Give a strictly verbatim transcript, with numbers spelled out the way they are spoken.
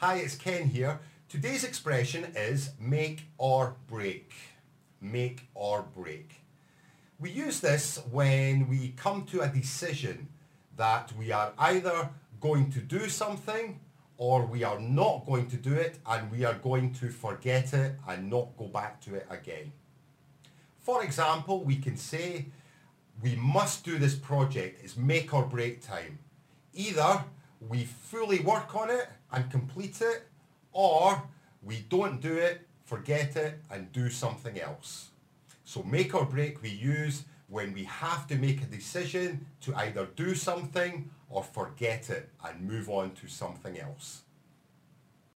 Hi, it's Ken here. Today's expression is make or break. Make or break. We use this when we come to a decision that we are either going to do something or we are not going to do it, and we are going to forget it and not go back to it again. For example, we can say we must do this project. It's make or break time. Either we fully work on it and complete it, or we don't do it, forget it, and do something else. So make or break we use when we have to make a decision to either do something or forget it and move on to something else.